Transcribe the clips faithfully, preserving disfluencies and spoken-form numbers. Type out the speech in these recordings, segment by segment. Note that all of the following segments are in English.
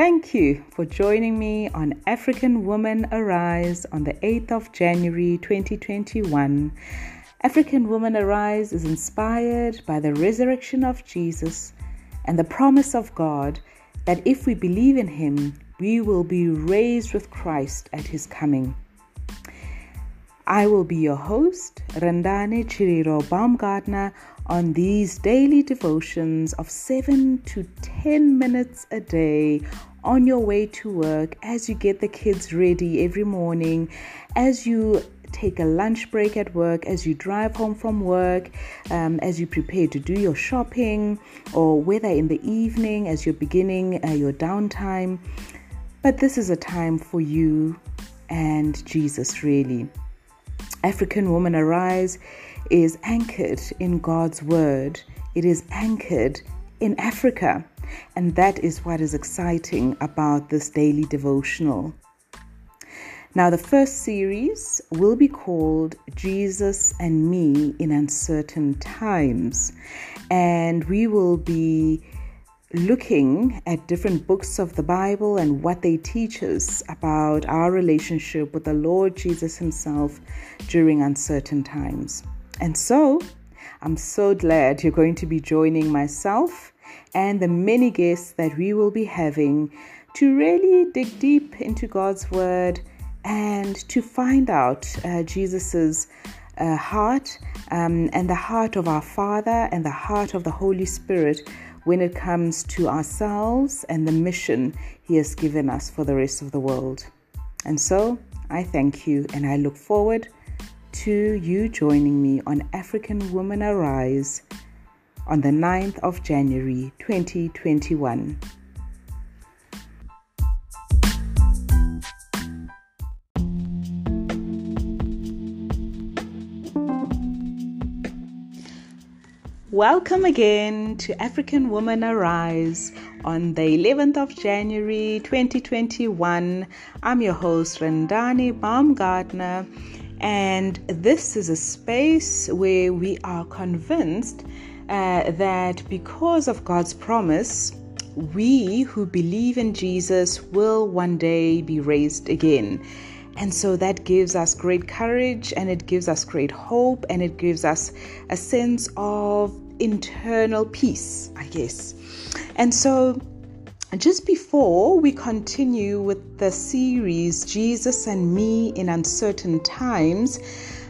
Thank you for joining me on African Women Arise on the eighth of January twenty twenty-one. African Women Arise is inspired by the resurrection of Jesus and the promise of God that if we believe in him, we will be raised with Christ at his coming. I will be your host, Rendani Chireiro Baumgartner, on these daily devotions of seven to ten minutes a day on your way to work, as you get the kids ready every morning, as you take a lunch break at work, as you drive home from work, um, as you prepare to do your shopping, or whether in the evening as you're beginning uh, your downtime. But this is a time for you and Jesus, really. African Women Arise is anchored in God's word. It is anchored in Africa. And that is what is exciting about this daily devotional. Now, the first series will be called Jesus and Me in Uncertain Times. And we will be looking at different books of the Bible and what they teach us about our relationship with the Lord Jesus himself during uncertain times. And so I'm so glad you're going to be joining myself and the many guests that we will be having to really dig deep into God's word and to find out uh, Jesus's uh, heart um, and the heart of our Father and the heart of the Holy Spirit when it comes to ourselves and the mission he has given us for the rest of the world. And so I thank you, and I look forward to you joining me on African Women Arise on the ninth of January twenty twenty-one. Welcome again to African Women Arise on the eleventh of January twenty twenty-one. I'm your host, Rendani Baumgartner, and this is a space where we are convinced uh, that because of God's promise, we who believe in Jesus will one day be raised again. And so that gives us great courage, and it gives us great hope, and it gives us a sense of internal peace, I guess. And so just before we continue with the series, Jesus and Me in Uncertain Times,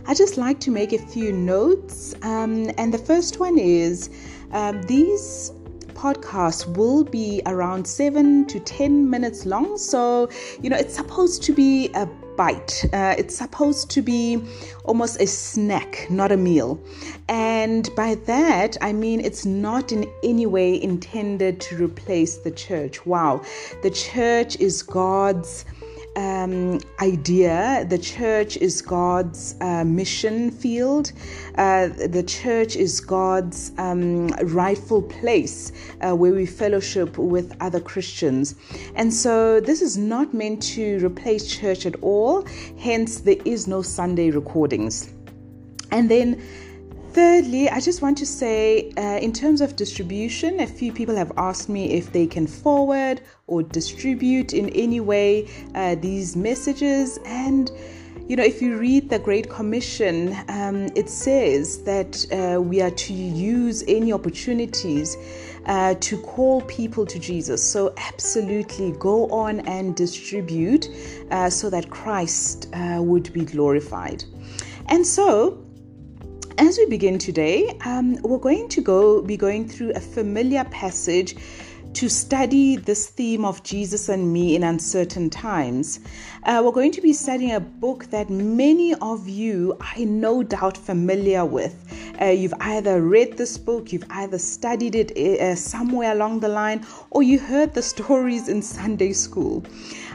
I just like to make a few notes. Um, and the first one is um, these podcasts will be around seven to ten minutes long. So, you know, it's supposed to be a bite. Uh, it's supposed to be almost a snack, not a meal. And by that, I mean, it's not in any way intended to replace the church. Wow. The church is God's um, idea. The church is God's uh, mission field. Uh, the church is God's um, rightful place uh, where we fellowship with other Christians. And so this is not meant to replace church at all. Hence, there is no Sunday recordings. And then thirdly, I just want to say uh, in terms of distribution, a few people have asked me if they can forward or distribute in any way uh, these messages. And, you know, if you read the Great Commission, um, it says that uh, we are to use any opportunities uh, to call people to Jesus. So absolutely go on and distribute uh, so that Christ uh, would be glorified. And so, as we begin today, um, we're going to go be going through a familiar passage to study this theme of Jesus and Me in Uncertain Times. Uh, we're going to be studying a book that many of you are no doubt familiar with. Uh, you've either read this book, you've either studied it uh, somewhere along the line, or you heard the stories in Sunday school.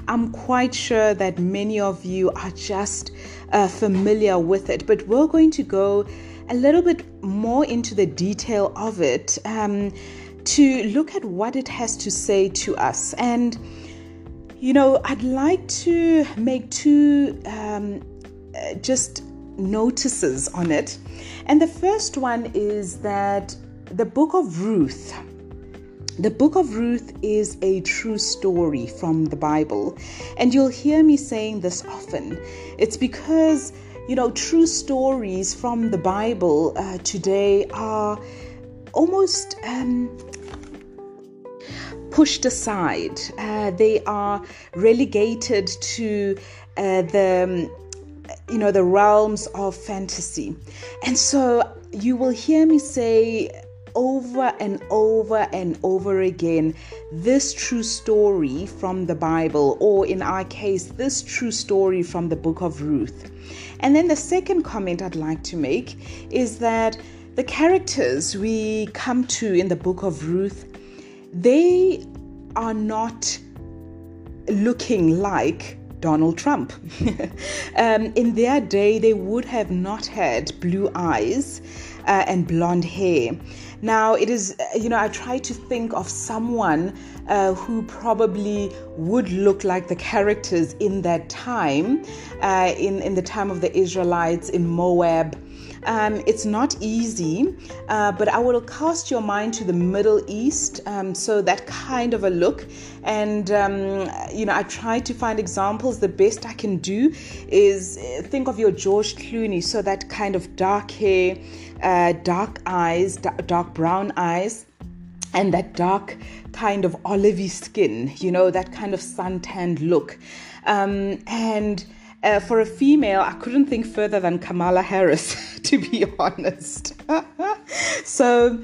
I'm quite sure that many of you are just uh, familiar with it, but we're going to go a little bit more into the detail of it um, to look at what it has to say to us. And, you know, I'd like to make two um, just notices on it. And the first one is that the book of Ruth The book of Ruth is a true story from the Bible, and you'll hear me saying this often. It's because, you know, true stories from the Bible uh, today are almost um, pushed aside. Uh, they are relegated to uh, the, you know, the realms of fantasy. And so you will hear me say over and over and over again, this true story from the Bible, or in our case, this true story from the book of Ruth. And then the second comment I'd like to make is that the characters we come to in the book of Ruth, they are not looking like Donald Trump. um, in their day, they would have not had blue eyes Uh, and blonde hair. Now it is, you know, I try to think of someone uh, who probably would look like the characters in that time, uh, in, in the time of the Israelites in Moab. Um, it's not easy, uh, but I will cast your mind to the Middle East. Um, so that kind of a look. And, um, you know, I try to find examples. The best I can do is think of your George Clooney. So that kind of dark hair, uh, dark eyes, d- dark brown eyes, and that dark kind of olivey skin, you know, that kind of suntanned look. Um, and... Uh, for a female, I couldn't think further than Kamala Harris, to be honest. So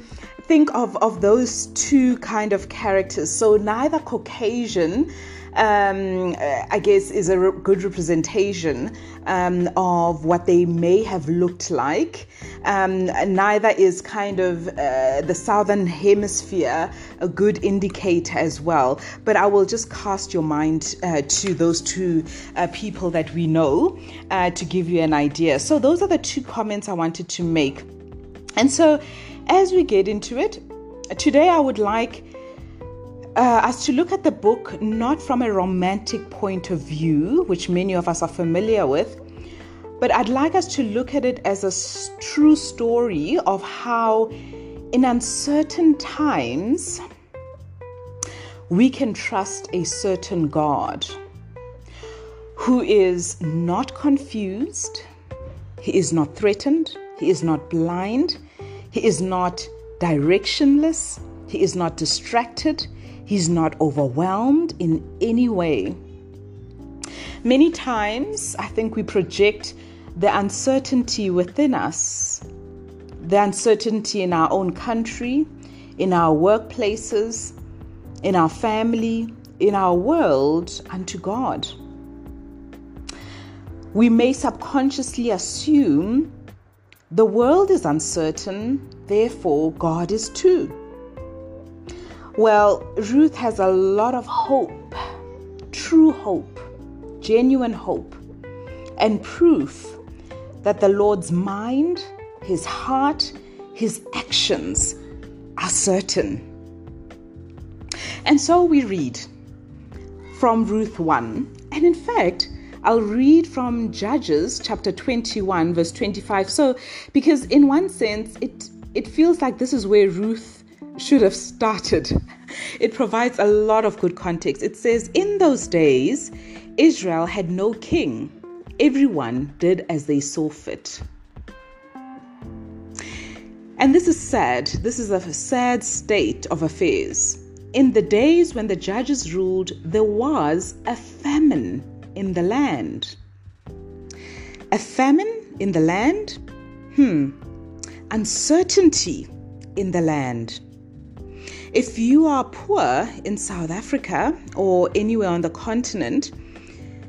think of, of those two kind of characters. So neither Caucasian, um, I guess, is a re- good representation um, of what they may have looked like. Um, neither is kind of uh, the Southern Hemisphere a good indicator as well. But I will just cast your mind uh, to those two uh, people that we know uh, to give you an idea. So those are the two comments I wanted to make. And so as we get into it, today I would like Uh, as to look at the book not from a romantic point of view, which many of us are familiar with, but I'd like us to look at it as a s- true story of how in uncertain times we can trust a certain God who is not confused, he is not threatened, he is not blind, he is not directionless, he is not distracted. He's not overwhelmed in any way. Many times, I think we project the uncertainty within us, the uncertainty in our own country, in our workplaces, in our family, in our world, unto God. We may subconsciously assume the world is uncertain, therefore God is too. Well, Ruth has a lot of hope, true hope, genuine hope, and proof that the Lord's mind, his heart, his actions are certain. And so we read from Ruth one. And in fact, I'll read from Judges chapter twenty-one, verse twenty-five. So, because in one sense, it, it feels like this is where Ruth should have started. It provides a lot of good context. It says, in those days, Israel had no king. Everyone did as they saw fit. And this is sad. This is a sad state of affairs. In the days when the judges ruled, there was a famine in the land. A famine in the land? Hmm. Uncertainty in the land. If you are poor in South Africa or anywhere on the continent,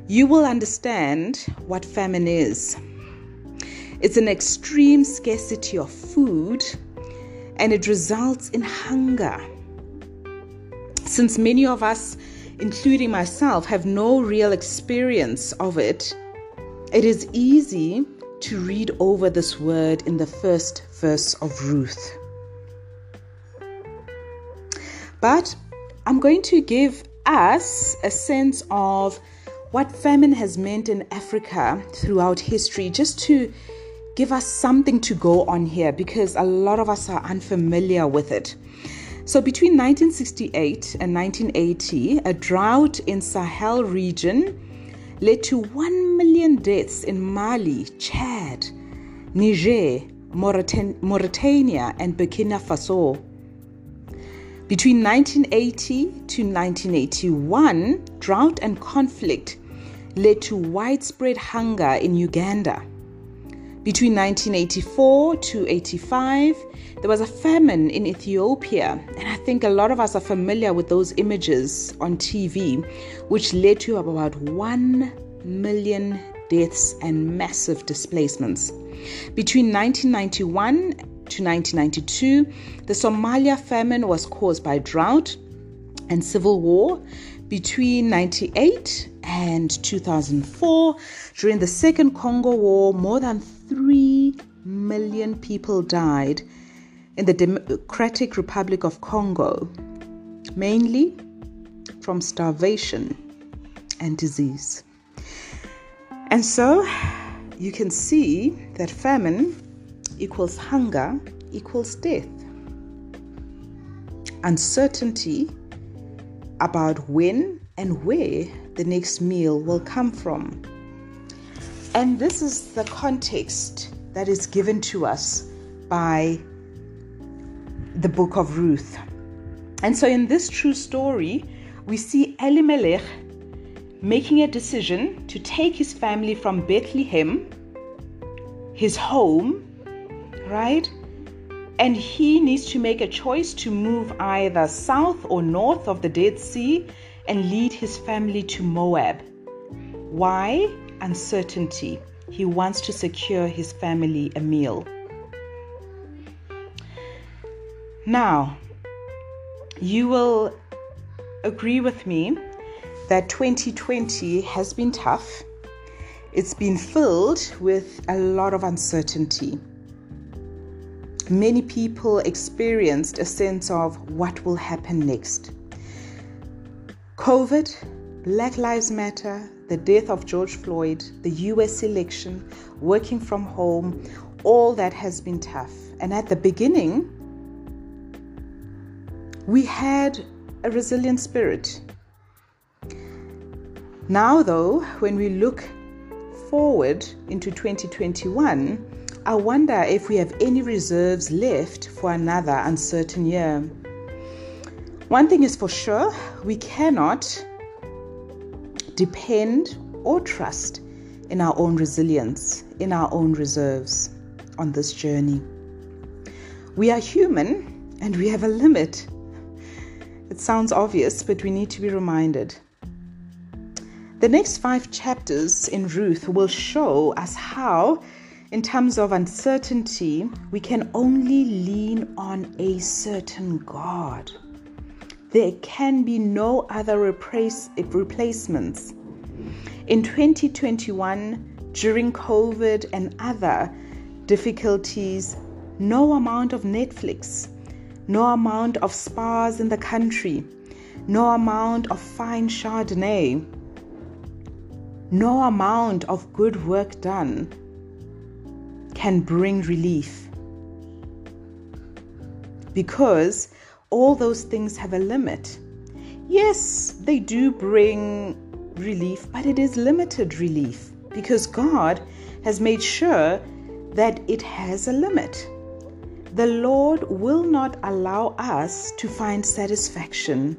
you will understand what famine is. It's an extreme scarcity of food, and it results in hunger. Since many of us, including myself, have no real experience of it, it is easy to read over this word in the first verse of Ruth. But I'm going to give us a sense of what famine has meant in Africa throughout history, just to give us something to go on here, because a lot of us are unfamiliar with it. So between nineteen sixty-eight and nineteen eighty, a drought in Sahel region led to one million deaths in Mali, Chad, Niger, Mauritania, and Burkina Faso. Between nineteen eighty to nineteen eighty-one, drought and conflict led to widespread hunger in Uganda. Between nineteen eighty-four to eighty-five, there was a famine in Ethiopia, and I think a lot of us are familiar with those images on T V, which led to about one million deaths and massive displacements. Between nineteen ninety-one to nineteen ninety-two, the Somalia famine was caused by drought and civil war. Between ninety-eight and two thousand four, during the Second Congo War, more than three million people died in the Democratic Republic of Congo, mainly from starvation and disease. And so you can see that famine equals hunger equals death. Uncertainty about when and where the next meal will come from. And this is the context that is given to us by the book of Ruth. And so in this true story, we see Elimelech making a decision to take his family from Bethlehem, his home, right? And he needs to make a choice to move either south or north of the Dead Sea and lead his family to Moab. Why? Uncertainty. He wants to secure his family a meal. Now, you will agree with me that twenty twenty has been tough. It's been filled with a lot of uncertainty. Many people experienced a sense of what will happen next. COVID, Black Lives Matter, the death of George Floyd, the U S election, working from home, all that has been tough. And at the beginning, we had a resilient spirit. Now, though, when we look forward into twenty twenty-one, I wonder if we have any reserves left for another uncertain year. One thing is for sure, we cannot depend or trust in our own resilience, in our own reserves on this journey. We are human and we have a limit. It sounds obvious, but we need to be reminded. The next five chapters in Ruth will show us how, in terms of uncertainty, we can only lean on a certain God. There can be no other replace, replacements. In twenty twenty-one, during COVID and other difficulties, no amount of Netflix, no amount of spas in the country, no amount of fine Chardonnay, no amount of good work done can bring relief, because all those things have a limit. Yes, they do bring relief, but it is limited relief because God has made sure that it has a limit. The Lord will not allow us to find satisfaction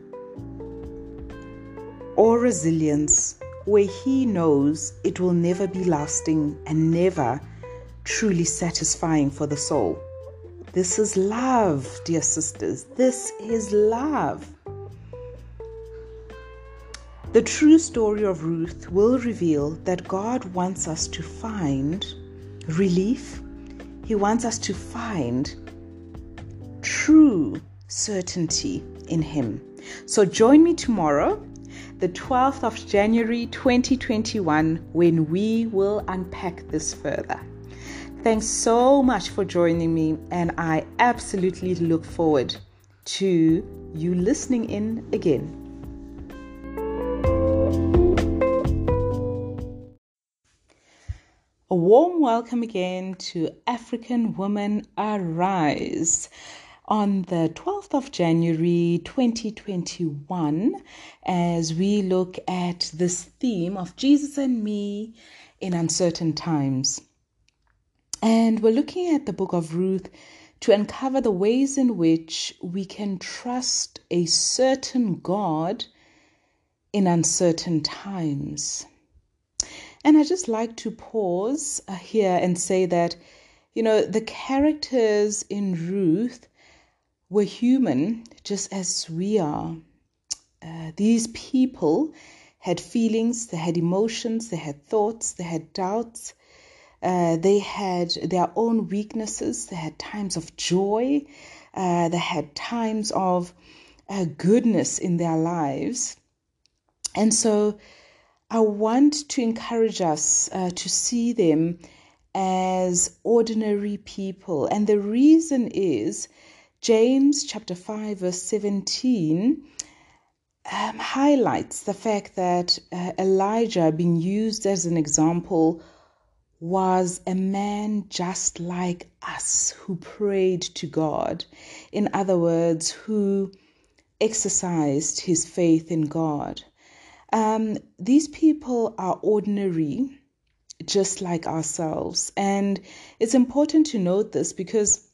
or resilience where He knows it will never be lasting and never truly satisfying for the soul. This is love, dear sisters. This is love. The true story of Ruth will reveal that God wants us to find relief. He wants us to find true certainty in Him. So join me tomorrow, the twelfth of January twenty twenty-one, when we will unpack this further. Thanks so much for joining me, and I absolutely look forward to you listening in again. A warm welcome again to African Women Arise. on the twelfth of January twenty twenty-one, as we look at this theme of Jesus and Me in Uncertain Times. And we're looking at the book of Ruth to uncover the ways in which we can trust a certain God in uncertain times. And I just like to pause here and say that, you know, the characters in Ruth were human just as we are. Uh, these people had feelings, they had emotions, they had thoughts, they had doubts. Uh, they had their own weaknesses. They had times of joy. Uh, they had times of uh, goodness in their lives. And so I want to encourage us uh, to see them as ordinary people. And the reason is James chapter five, verse seventeen um, highlights the fact that uh, Elijah, being used as an example, was a man just like us who prayed to God. In other words, who exercised his faith in God. Um, these people are ordinary, just like ourselves. And it's important to note this because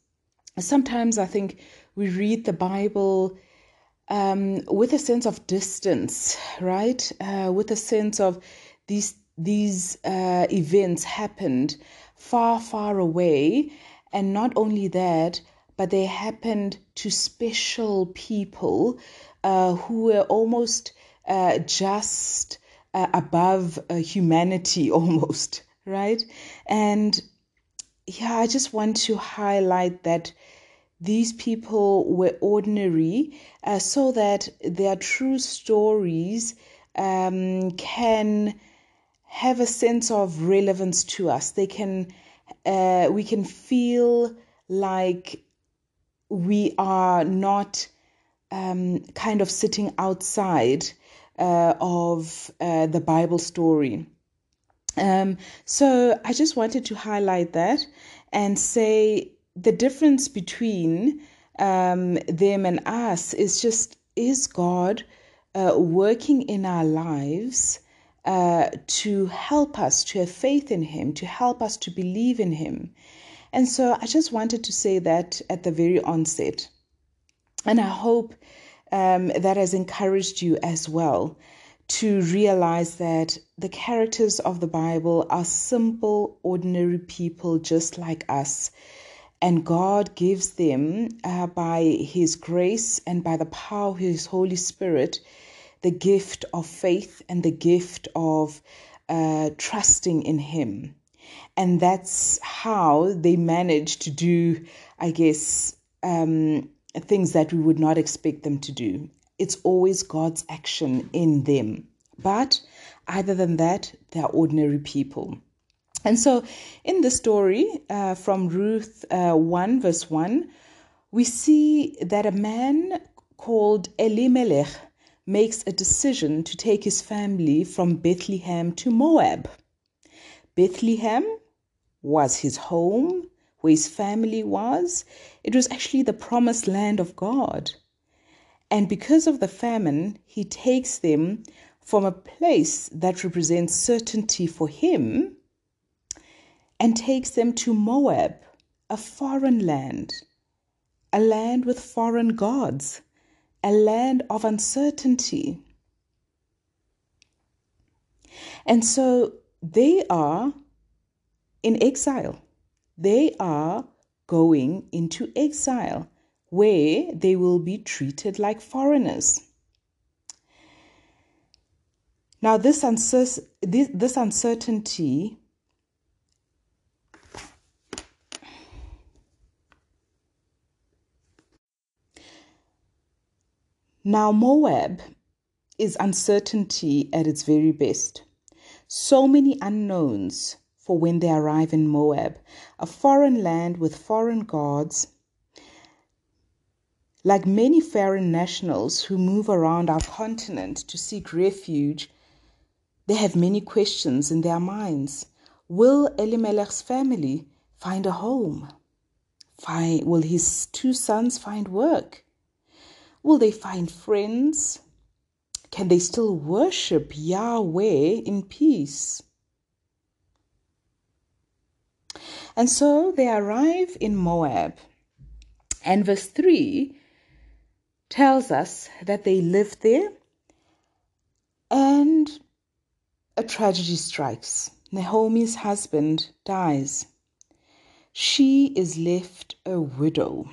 sometimes I think we read the Bible um, with a sense of distance, right? Uh, with a sense of these These uh, events happened far, far away. And not only that, but they happened to special people uh, who were almost uh, just uh, above uh, humanity almost, right? And yeah, I just want to highlight that these people were ordinary uh, so that their true stories um, can have a sense of relevance to us. They can, uh, we can feel like we are not um, kind of sitting outside uh, of uh, the Bible story. Um, so I just wanted to highlight that and say the difference between um, them and us is just, is God uh, working in our lives Uh, to help us to have faith in him, to help us to believe in him. And so I just wanted to say that at the very onset. And I hope um, that has encouraged you as well to realize that the characters of the Bible are simple, ordinary people just like us. And God gives them uh, by his grace and by the power of his Holy Spirit the gift of faith and the gift of uh, trusting in him. And that's how they manage to do, I guess, um, things that we would not expect them to do. It's always God's action in them. But other than that, they're ordinary people. And so in the story uh, from Ruth uh, one, verse one, we see that a man called Elimelech makes a decision to take his family from Bethlehem to Moab. Bethlehem was his home, where his family was. It was actually the promised land of God. And because of the famine, he takes them from a place that represents certainty for him and takes them to Moab, a foreign land, a land with foreign gods, a land of uncertainty. And so they are in exile. They are going into exile where they will be treated like foreigners. Now this, uncer- this, this uncertainty Now, Moab is uncertainty at its very best. So many unknowns for when they arrive in Moab, a foreign land with foreign gods. Like many foreign nationals who move around our continent to seek refuge, they have many questions in their minds. Will Elimelech's family find a home? find, will his two sons find work? Will they find friends? Can they still worship Yahweh in peace? And so they arrive in Moab. And verse three tells us that they live there. And a tragedy strikes. Naomi's husband dies. She is left a widow.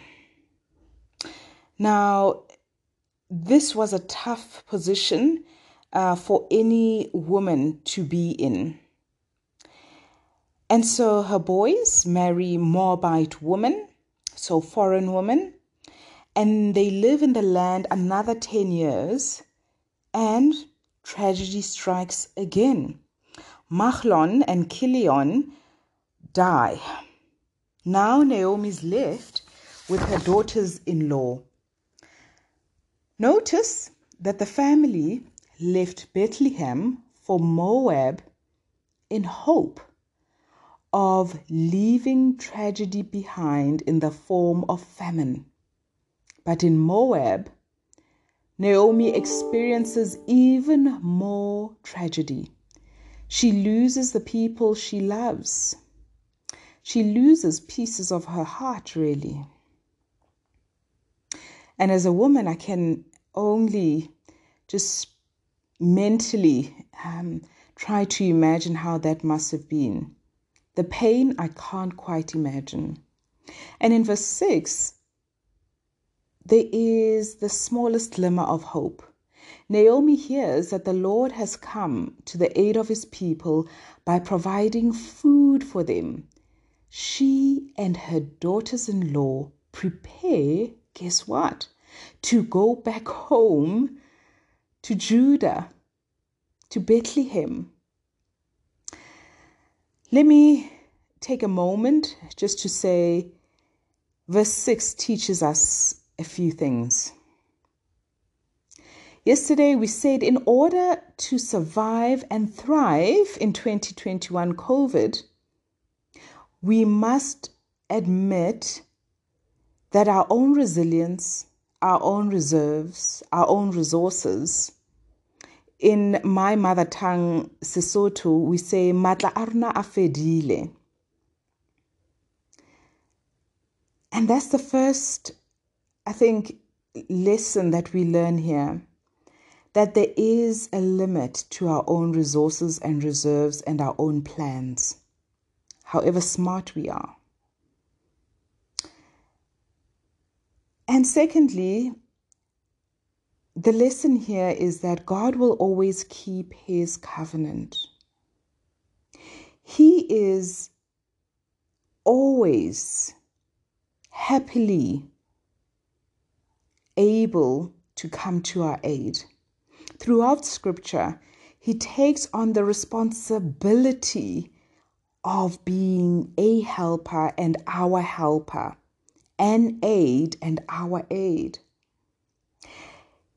Now, this was a tough position uh, for any woman to be in. And so her boys marry Moabite women, so foreign women, and they live in the land another ten years, and tragedy strikes again. Machlon and Kilion die. Now Naomi's left with her daughters-in-law. Notice that the family left Bethlehem for Moab in hope of leaving tragedy behind in the form of famine. But in Moab, Naomi experiences even more tragedy. She loses the people she loves. She loses pieces of her heart, really. And as a woman, I can only just mentally um, try to imagine how that must have been. The pain I can't quite imagine. And in verse six, there is the smallest glimmer of hope. Naomi hears that the Lord has come to the aid of his people by providing food for them. She and her daughters-in-law prepare, guess what? To go back home to Judah, to Bethlehem. Let me take a moment just to say verse six teaches us a few things. Yesterday we said in order to survive and thrive in twenty twenty-one COVID, we must admit that our own resilience, our own reserves, our own resources. In my mother tongue, Sesotho, we say, Matla aruna afedile. And that's the first, I think, lesson that we learn here. That there is a limit to our own resources and reserves and our own plans. However smart we are. And secondly, the lesson here is that God will always keep his covenant. He is always happily able to come to our aid. Throughout Scripture, he takes on the responsibility of being a helper and our helper, an aid and our aid.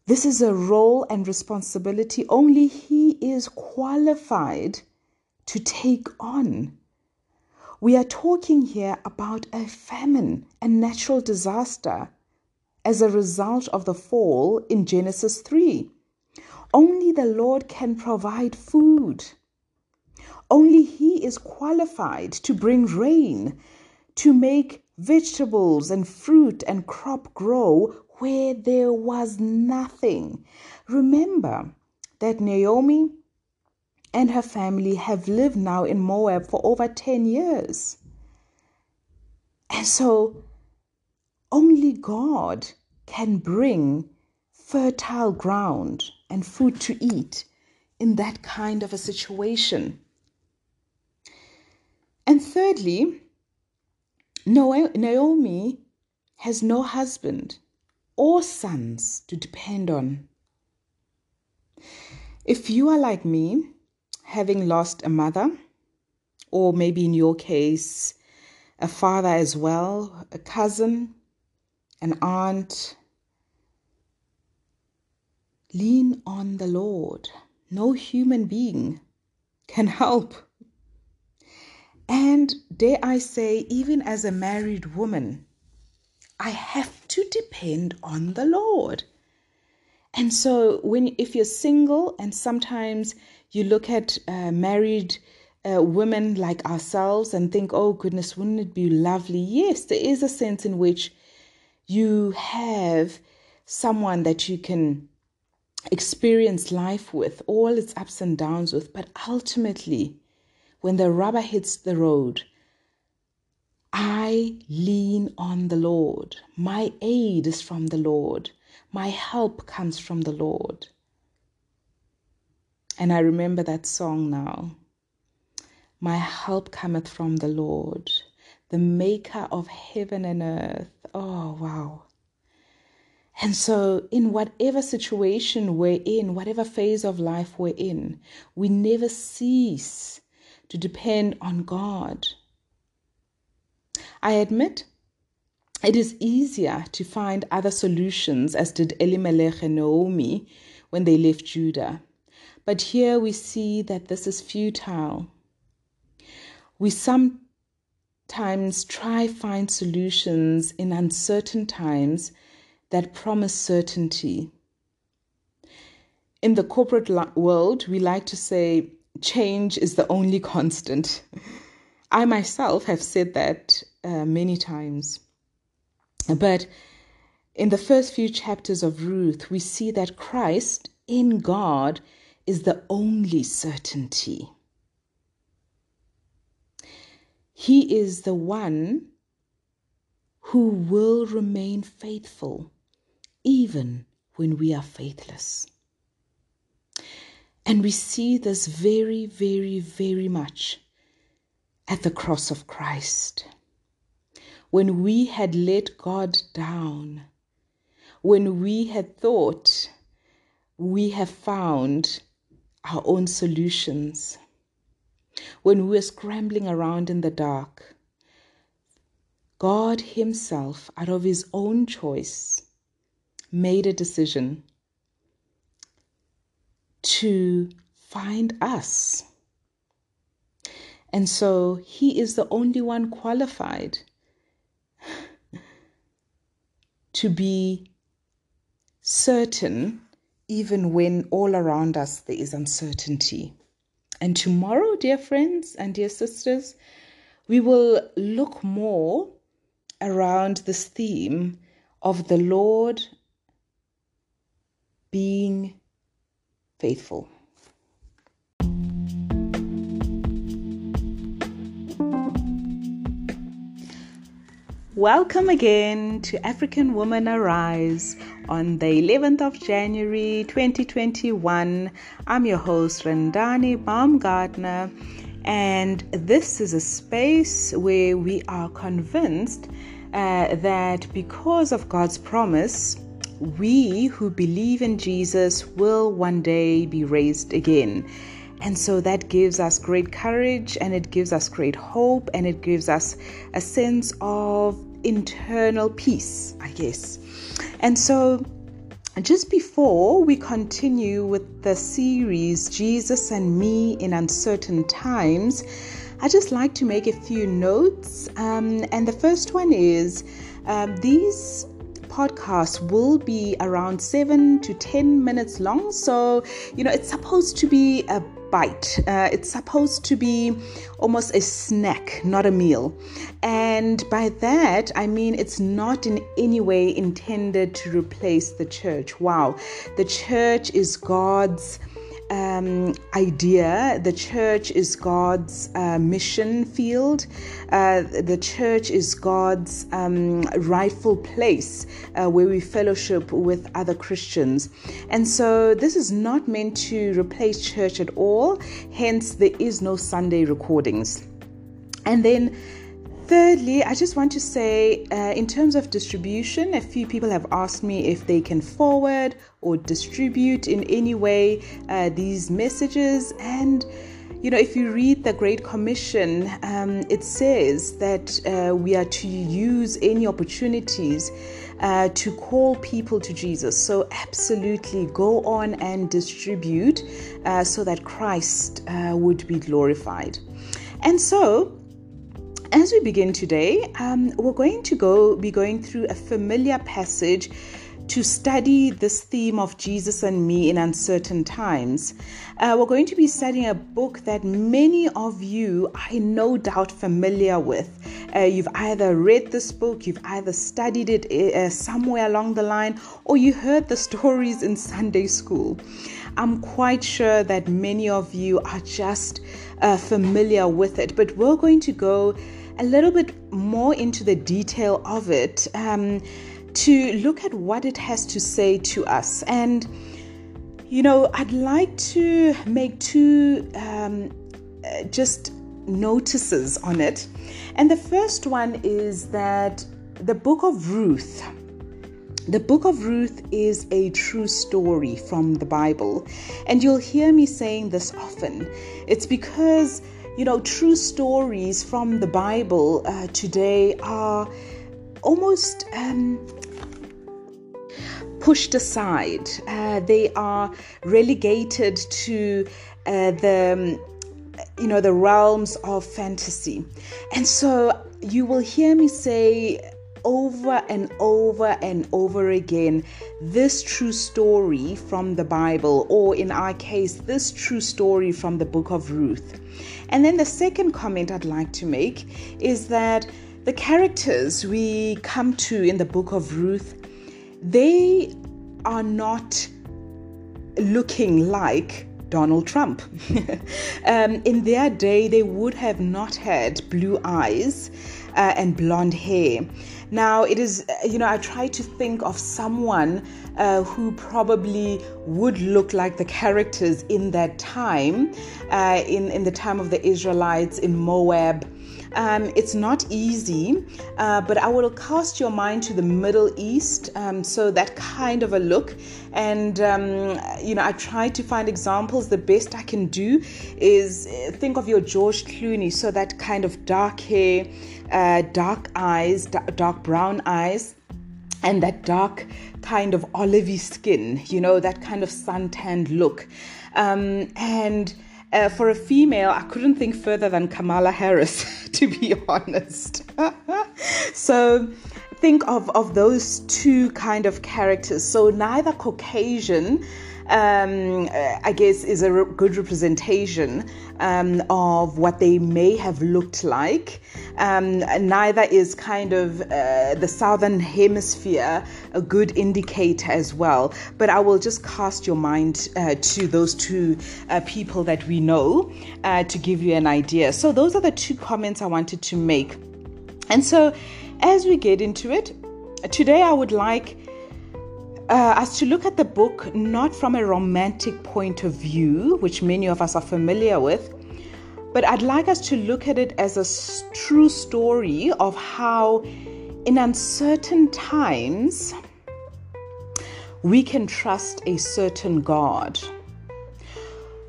This is a role and responsibility only he is qualified to take on. We are talking here about a famine, a natural disaster, as a result of the fall in Genesis three. Only the Lord can provide food. Only he is qualified to bring rain, to make vegetables and fruit and crop grow where there was nothing. Remember that Naomi and her family have lived now in Moab for over ten years. And so only God can bring fertile ground and food to eat in that kind of a situation. And thirdly, Naomi has no husband or sons to depend on. If you are like me, having lost a mother, or maybe in your case, a father as well, a cousin, an aunt, lean on the Lord. No human being can help. And dare I say, even as a married woman, I have to depend on the Lord. And so when if you're single, and sometimes you look at uh, married uh, women like ourselves and think, oh goodness, wouldn't it be lovely? Yes, there is a sense in which you have someone that you can experience life with, all its ups and downs with. But ultimately, when the rubber hits the road, I lean on the Lord. My aid is from the Lord. My help comes from the Lord. And I remember that song now. My help cometh from the Lord, the maker of heaven and earth. Oh, wow. And so in whatever situation we're in, whatever phase of life we're in, we never cease to depend on God. I admit, it is easier to find other solutions, as did Elimelech and Naomi when they left Judah. But here we see that this is futile. We sometimes try to find solutions in uncertain times that promise certainty. In the corporate lo- world, we like to say change is the only constant. I myself have said that uh, many times. But in the first few chapters of Ruth, we see that Christ in God is the only certainty. He is the one who will remain faithful, even when we are faithless. And we see this very, very, very much at the cross of Christ. When we had let God down, when we had thought we have found our own solutions, when we were scrambling around in the dark, God himself, out of his own choice, made a decision to find us. And so he is the only one qualified to be certain, even when all around us there is uncertainty. And tomorrow, dear friends and dear sisters, we will look more around this theme of the Lord being faithful. Welcome again to African Women Arise on the eleventh of January twenty twenty-one. I'm your host, Rendani Baumgartner, and this is a space where we are convinced uh, that because of God's promise, we who believe in Jesus will one day be raised again. And so that gives us great courage, and it gives us great hope, and it gives us a sense of internal peace, I guess. And so just before we continue with the series, Jesus and Me in Uncertain Times, I just like to make a few notes. Um, and the first one is um, these podcast will be around seven to ten minutes long. So, you know, it's supposed to be a bite. Uh, it's supposed to be almost a snack, not a meal. And by that, I mean, it's not in any way intended to replace the church. Wow. The church is God's Um, idea. The church is God's uh, mission field. Uh, the church is God's um, rightful place uh, where we fellowship with other Christians. And so this is not meant to replace church at all. Hence, there is no Sunday recordings. And then thirdly, I just want to say uh, in terms of distribution, a few people have asked me if they can forward or distribute in any way uh, these messages. And, you know, if you read the Great Commission, um, it says that uh, we are to use any opportunities uh, to call people to Jesus. So absolutely go on and distribute uh, so that Christ uh, would be glorified. And so As we begin today, um, we're going to go be going through a familiar passage to study this theme of Jesus and Me in Uncertain Times. Uh, we're going to be studying a book that many of you are no doubt familiar with. Uh, you've either read this book, you've either studied it uh, somewhere along the line, or you heard the stories in Sunday school. I'm quite sure that many of you are just uh, familiar with it, but we're going to go a little bit more into the detail of it um, to look at what it has to say to us. And, you know, I'd like to make two um, just notices on it. And the first one is that the book of Ruth, The book of Ruth is a true story from the Bible, and you'll hear me saying this often. It's because, you know, true stories from the Bible uh, today are almost um, pushed aside. Uh, they are relegated to uh, the, you know, the realms of fantasy. And so you will hear me say over and over and over again, this true story from the Bible, or in our case, this true story from the book of Ruth. And then the second comment I'd like to make is that the characters we come to in the book of Ruth, they are not looking like Donald Trump. um, in their day, they would have not had blue eyes uh, and blonde hair. Now, it is, you know, I try to think of someone uh, who probably would look like the characters in that time, uh, in, in the time of the Israelites in Moab. Um, it's not easy, uh, but I will cast your mind to the Middle East, um, so that kind of a look. And, um, you know, I try to find examples. The best I can do is think of your George Clooney, so that kind of dark hair, uh, dark eyes, d- dark brown eyes, and that dark kind of olivey skin, you know, that kind of suntanned look. Um, and... Uh, for a female, I couldn't think further than Kamala Harris, to be honest. So think of, of those two kind of characters. So neither Caucasian, um, I guess, is a re- good representation um, of what they may have looked like. Um, neither is kind of uh, the Southern Hemisphere a good indicator as well. But I will just cast your mind uh, to those two uh, people that we know uh, to give you an idea. So those are the two comments I wanted to make. And so as we get into it, today I would like Uh, as to look at the book not from a romantic point of view, which many of us are familiar with, but I'd like us to look at it as a s- true story of how in uncertain times we can trust a certain God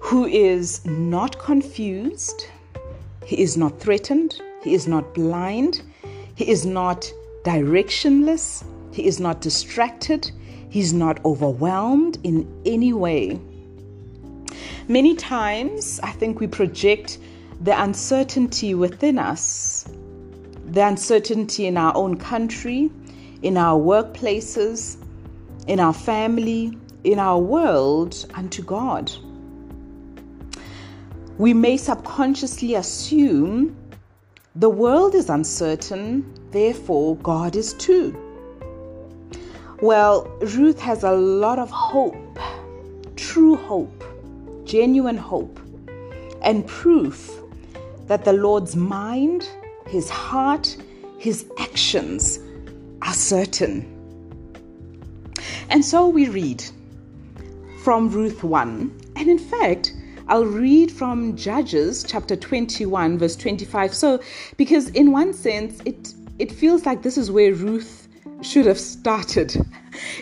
who is not confused, he is not threatened, he is not blind, he is not directionless, he is not distracted, he's not overwhelmed in any way. Many times, I think we project the uncertainty within us, the uncertainty in our own country, in our workplaces, in our family, in our world, unto God. We may subconsciously assume the world is uncertain, therefore God is too. Well, Ruth has a lot of hope, true hope, genuine hope, and proof that the Lord's mind, his heart, his actions are certain. And so we read from Ruth one. And in fact, I'll read from Judges chapter twenty-one, verse twenty-five. So, because in one sense, it, it feels like this is where Ruth should have started.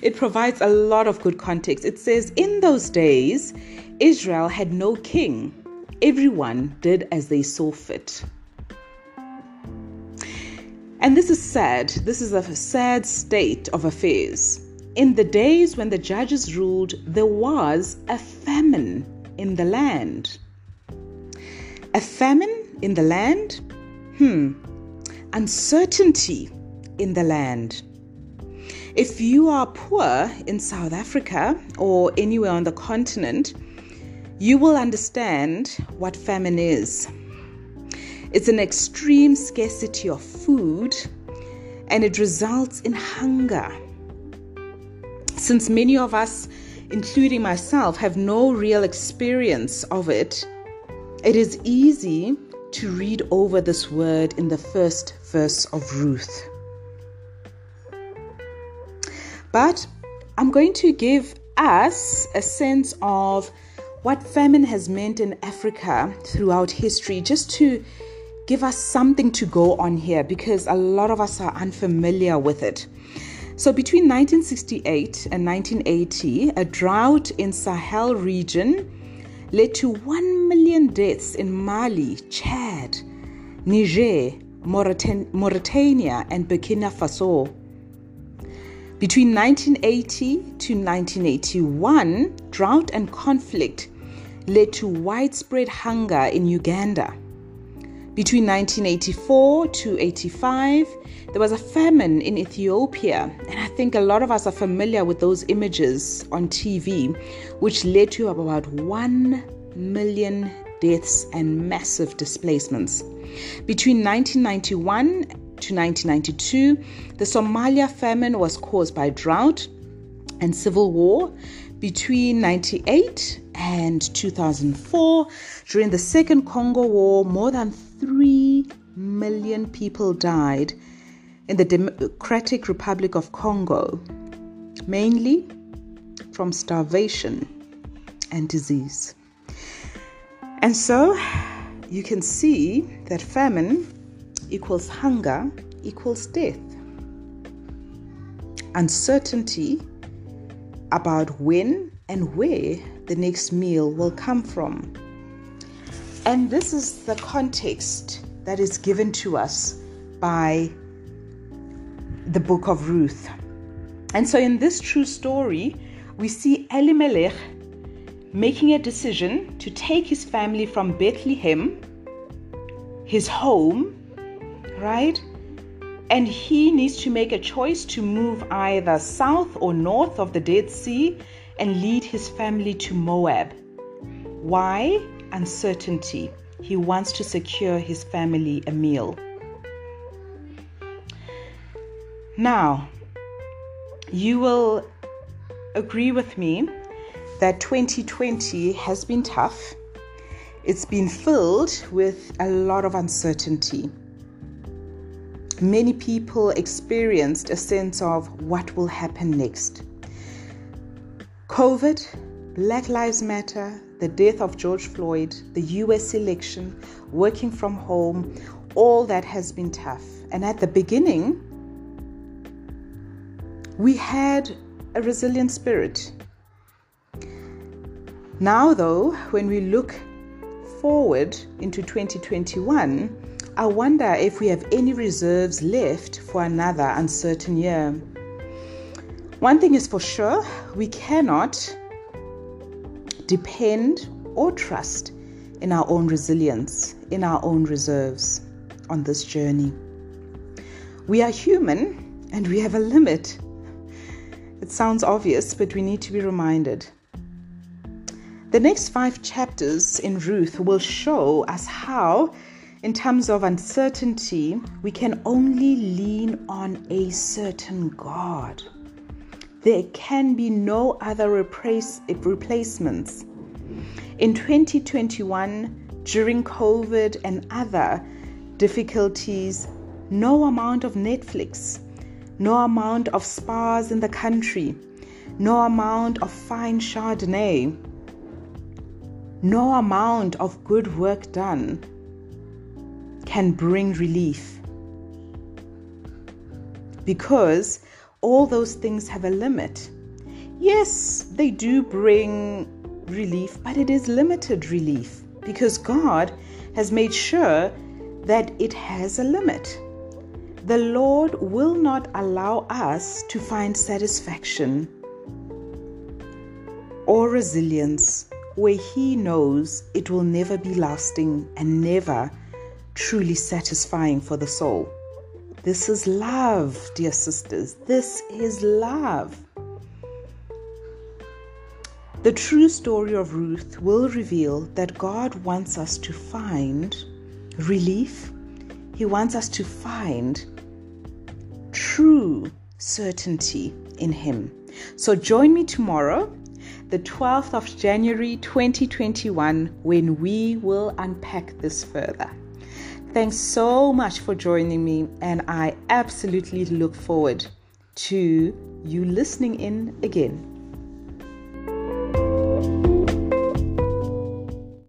It provides a lot of good context. It says, in those days, Israel had no king. Everyone did as they saw fit. And this is sad. This is a sad state of affairs. In the days when the judges ruled, there was a famine in the land. A famine in the land? Hmm. uncertainty in the land. If you are poor in South Africa or anywhere on the continent, you will understand what famine is. It's an extreme scarcity of food, and it results in hunger. Since many of us, including myself, have no real experience of it, it is easy to read over this word in the first verse of Ruth. But I'm going to give us a sense of what famine has meant in Africa throughout history, just to give us something to go on here, because a lot of us are unfamiliar with it. So between nineteen sixty-eight and nineteen eighty, a drought in Sahel region led to one million deaths in Mali, Chad, Niger, Mauritania, and Burkina Faso. Between nineteen eighty to nineteen eighty-one, drought and conflict led to widespread hunger in Uganda. Between nineteen eighty-four to eighty-five, there was a famine in Ethiopia, and I think a lot of us are familiar with those images on T V, which led to about one million deaths and massive displacements. Between nineteen ninety-one to nineteen ninety-two, the Somalia famine was caused by drought and civil war. Between ninety-eight and two thousand four, during the Second Congo War, more than three million people died in the Democratic Republic of Congo, mainly from starvation and disease. And so you can see that famine equals hunger equals death. Uncertainty about when and where the next meal will come from. And this is the context that is given to us by the book of Ruth. And so in this true story, we see Elimelech making a decision to take his family from Bethlehem, his home, right? And he needs to make a choice to move either south or north of the Dead Sea and lead his family to Moab. Why? Uncertainty. He wants to secure his family a meal. Now, you will agree with me that twenty twenty has been tough. It's been filled with a lot of uncertainty. Many people experienced a sense of what will happen next. COVID, Black Lives Matter, the death of George Floyd, the U S election, working from home, all that has been tough. And at the beginning, we had a resilient spirit. Now, though, when we look forward into twenty twenty-one, I wonder if we have any reserves left for another uncertain year. One thing is for sure, we cannot depend or trust in our own resilience, in our own reserves on this journey. We are human and we have a limit. It sounds obvious, but we need to be reminded. The next five chapters in Ruth will show us how, in terms of uncertainty, we can only lean on a certain God. There can be no other replace, replacements. In twenty twenty-one, during COVID and other difficulties, no amount of Netflix, no amount of spas in the country, no amount of fine Chardonnay, no amount of good work done can bring relief, because all those things have a limit. Yes, they do bring relief, but it is limited relief, because God has made sure that it has a limit. The Lord will not allow us to find satisfaction or resilience where He knows it will never be lasting and never truly satisfying for the soul. This is love, dear sisters. This is love. The true story of Ruth will reveal that God wants us to find relief. He wants us to find true certainty in Him. So join me tomorrow, the twelfth of January twenty twenty-one, when we will unpack this further. Thanks so much for joining me, and I absolutely look forward to you listening in again.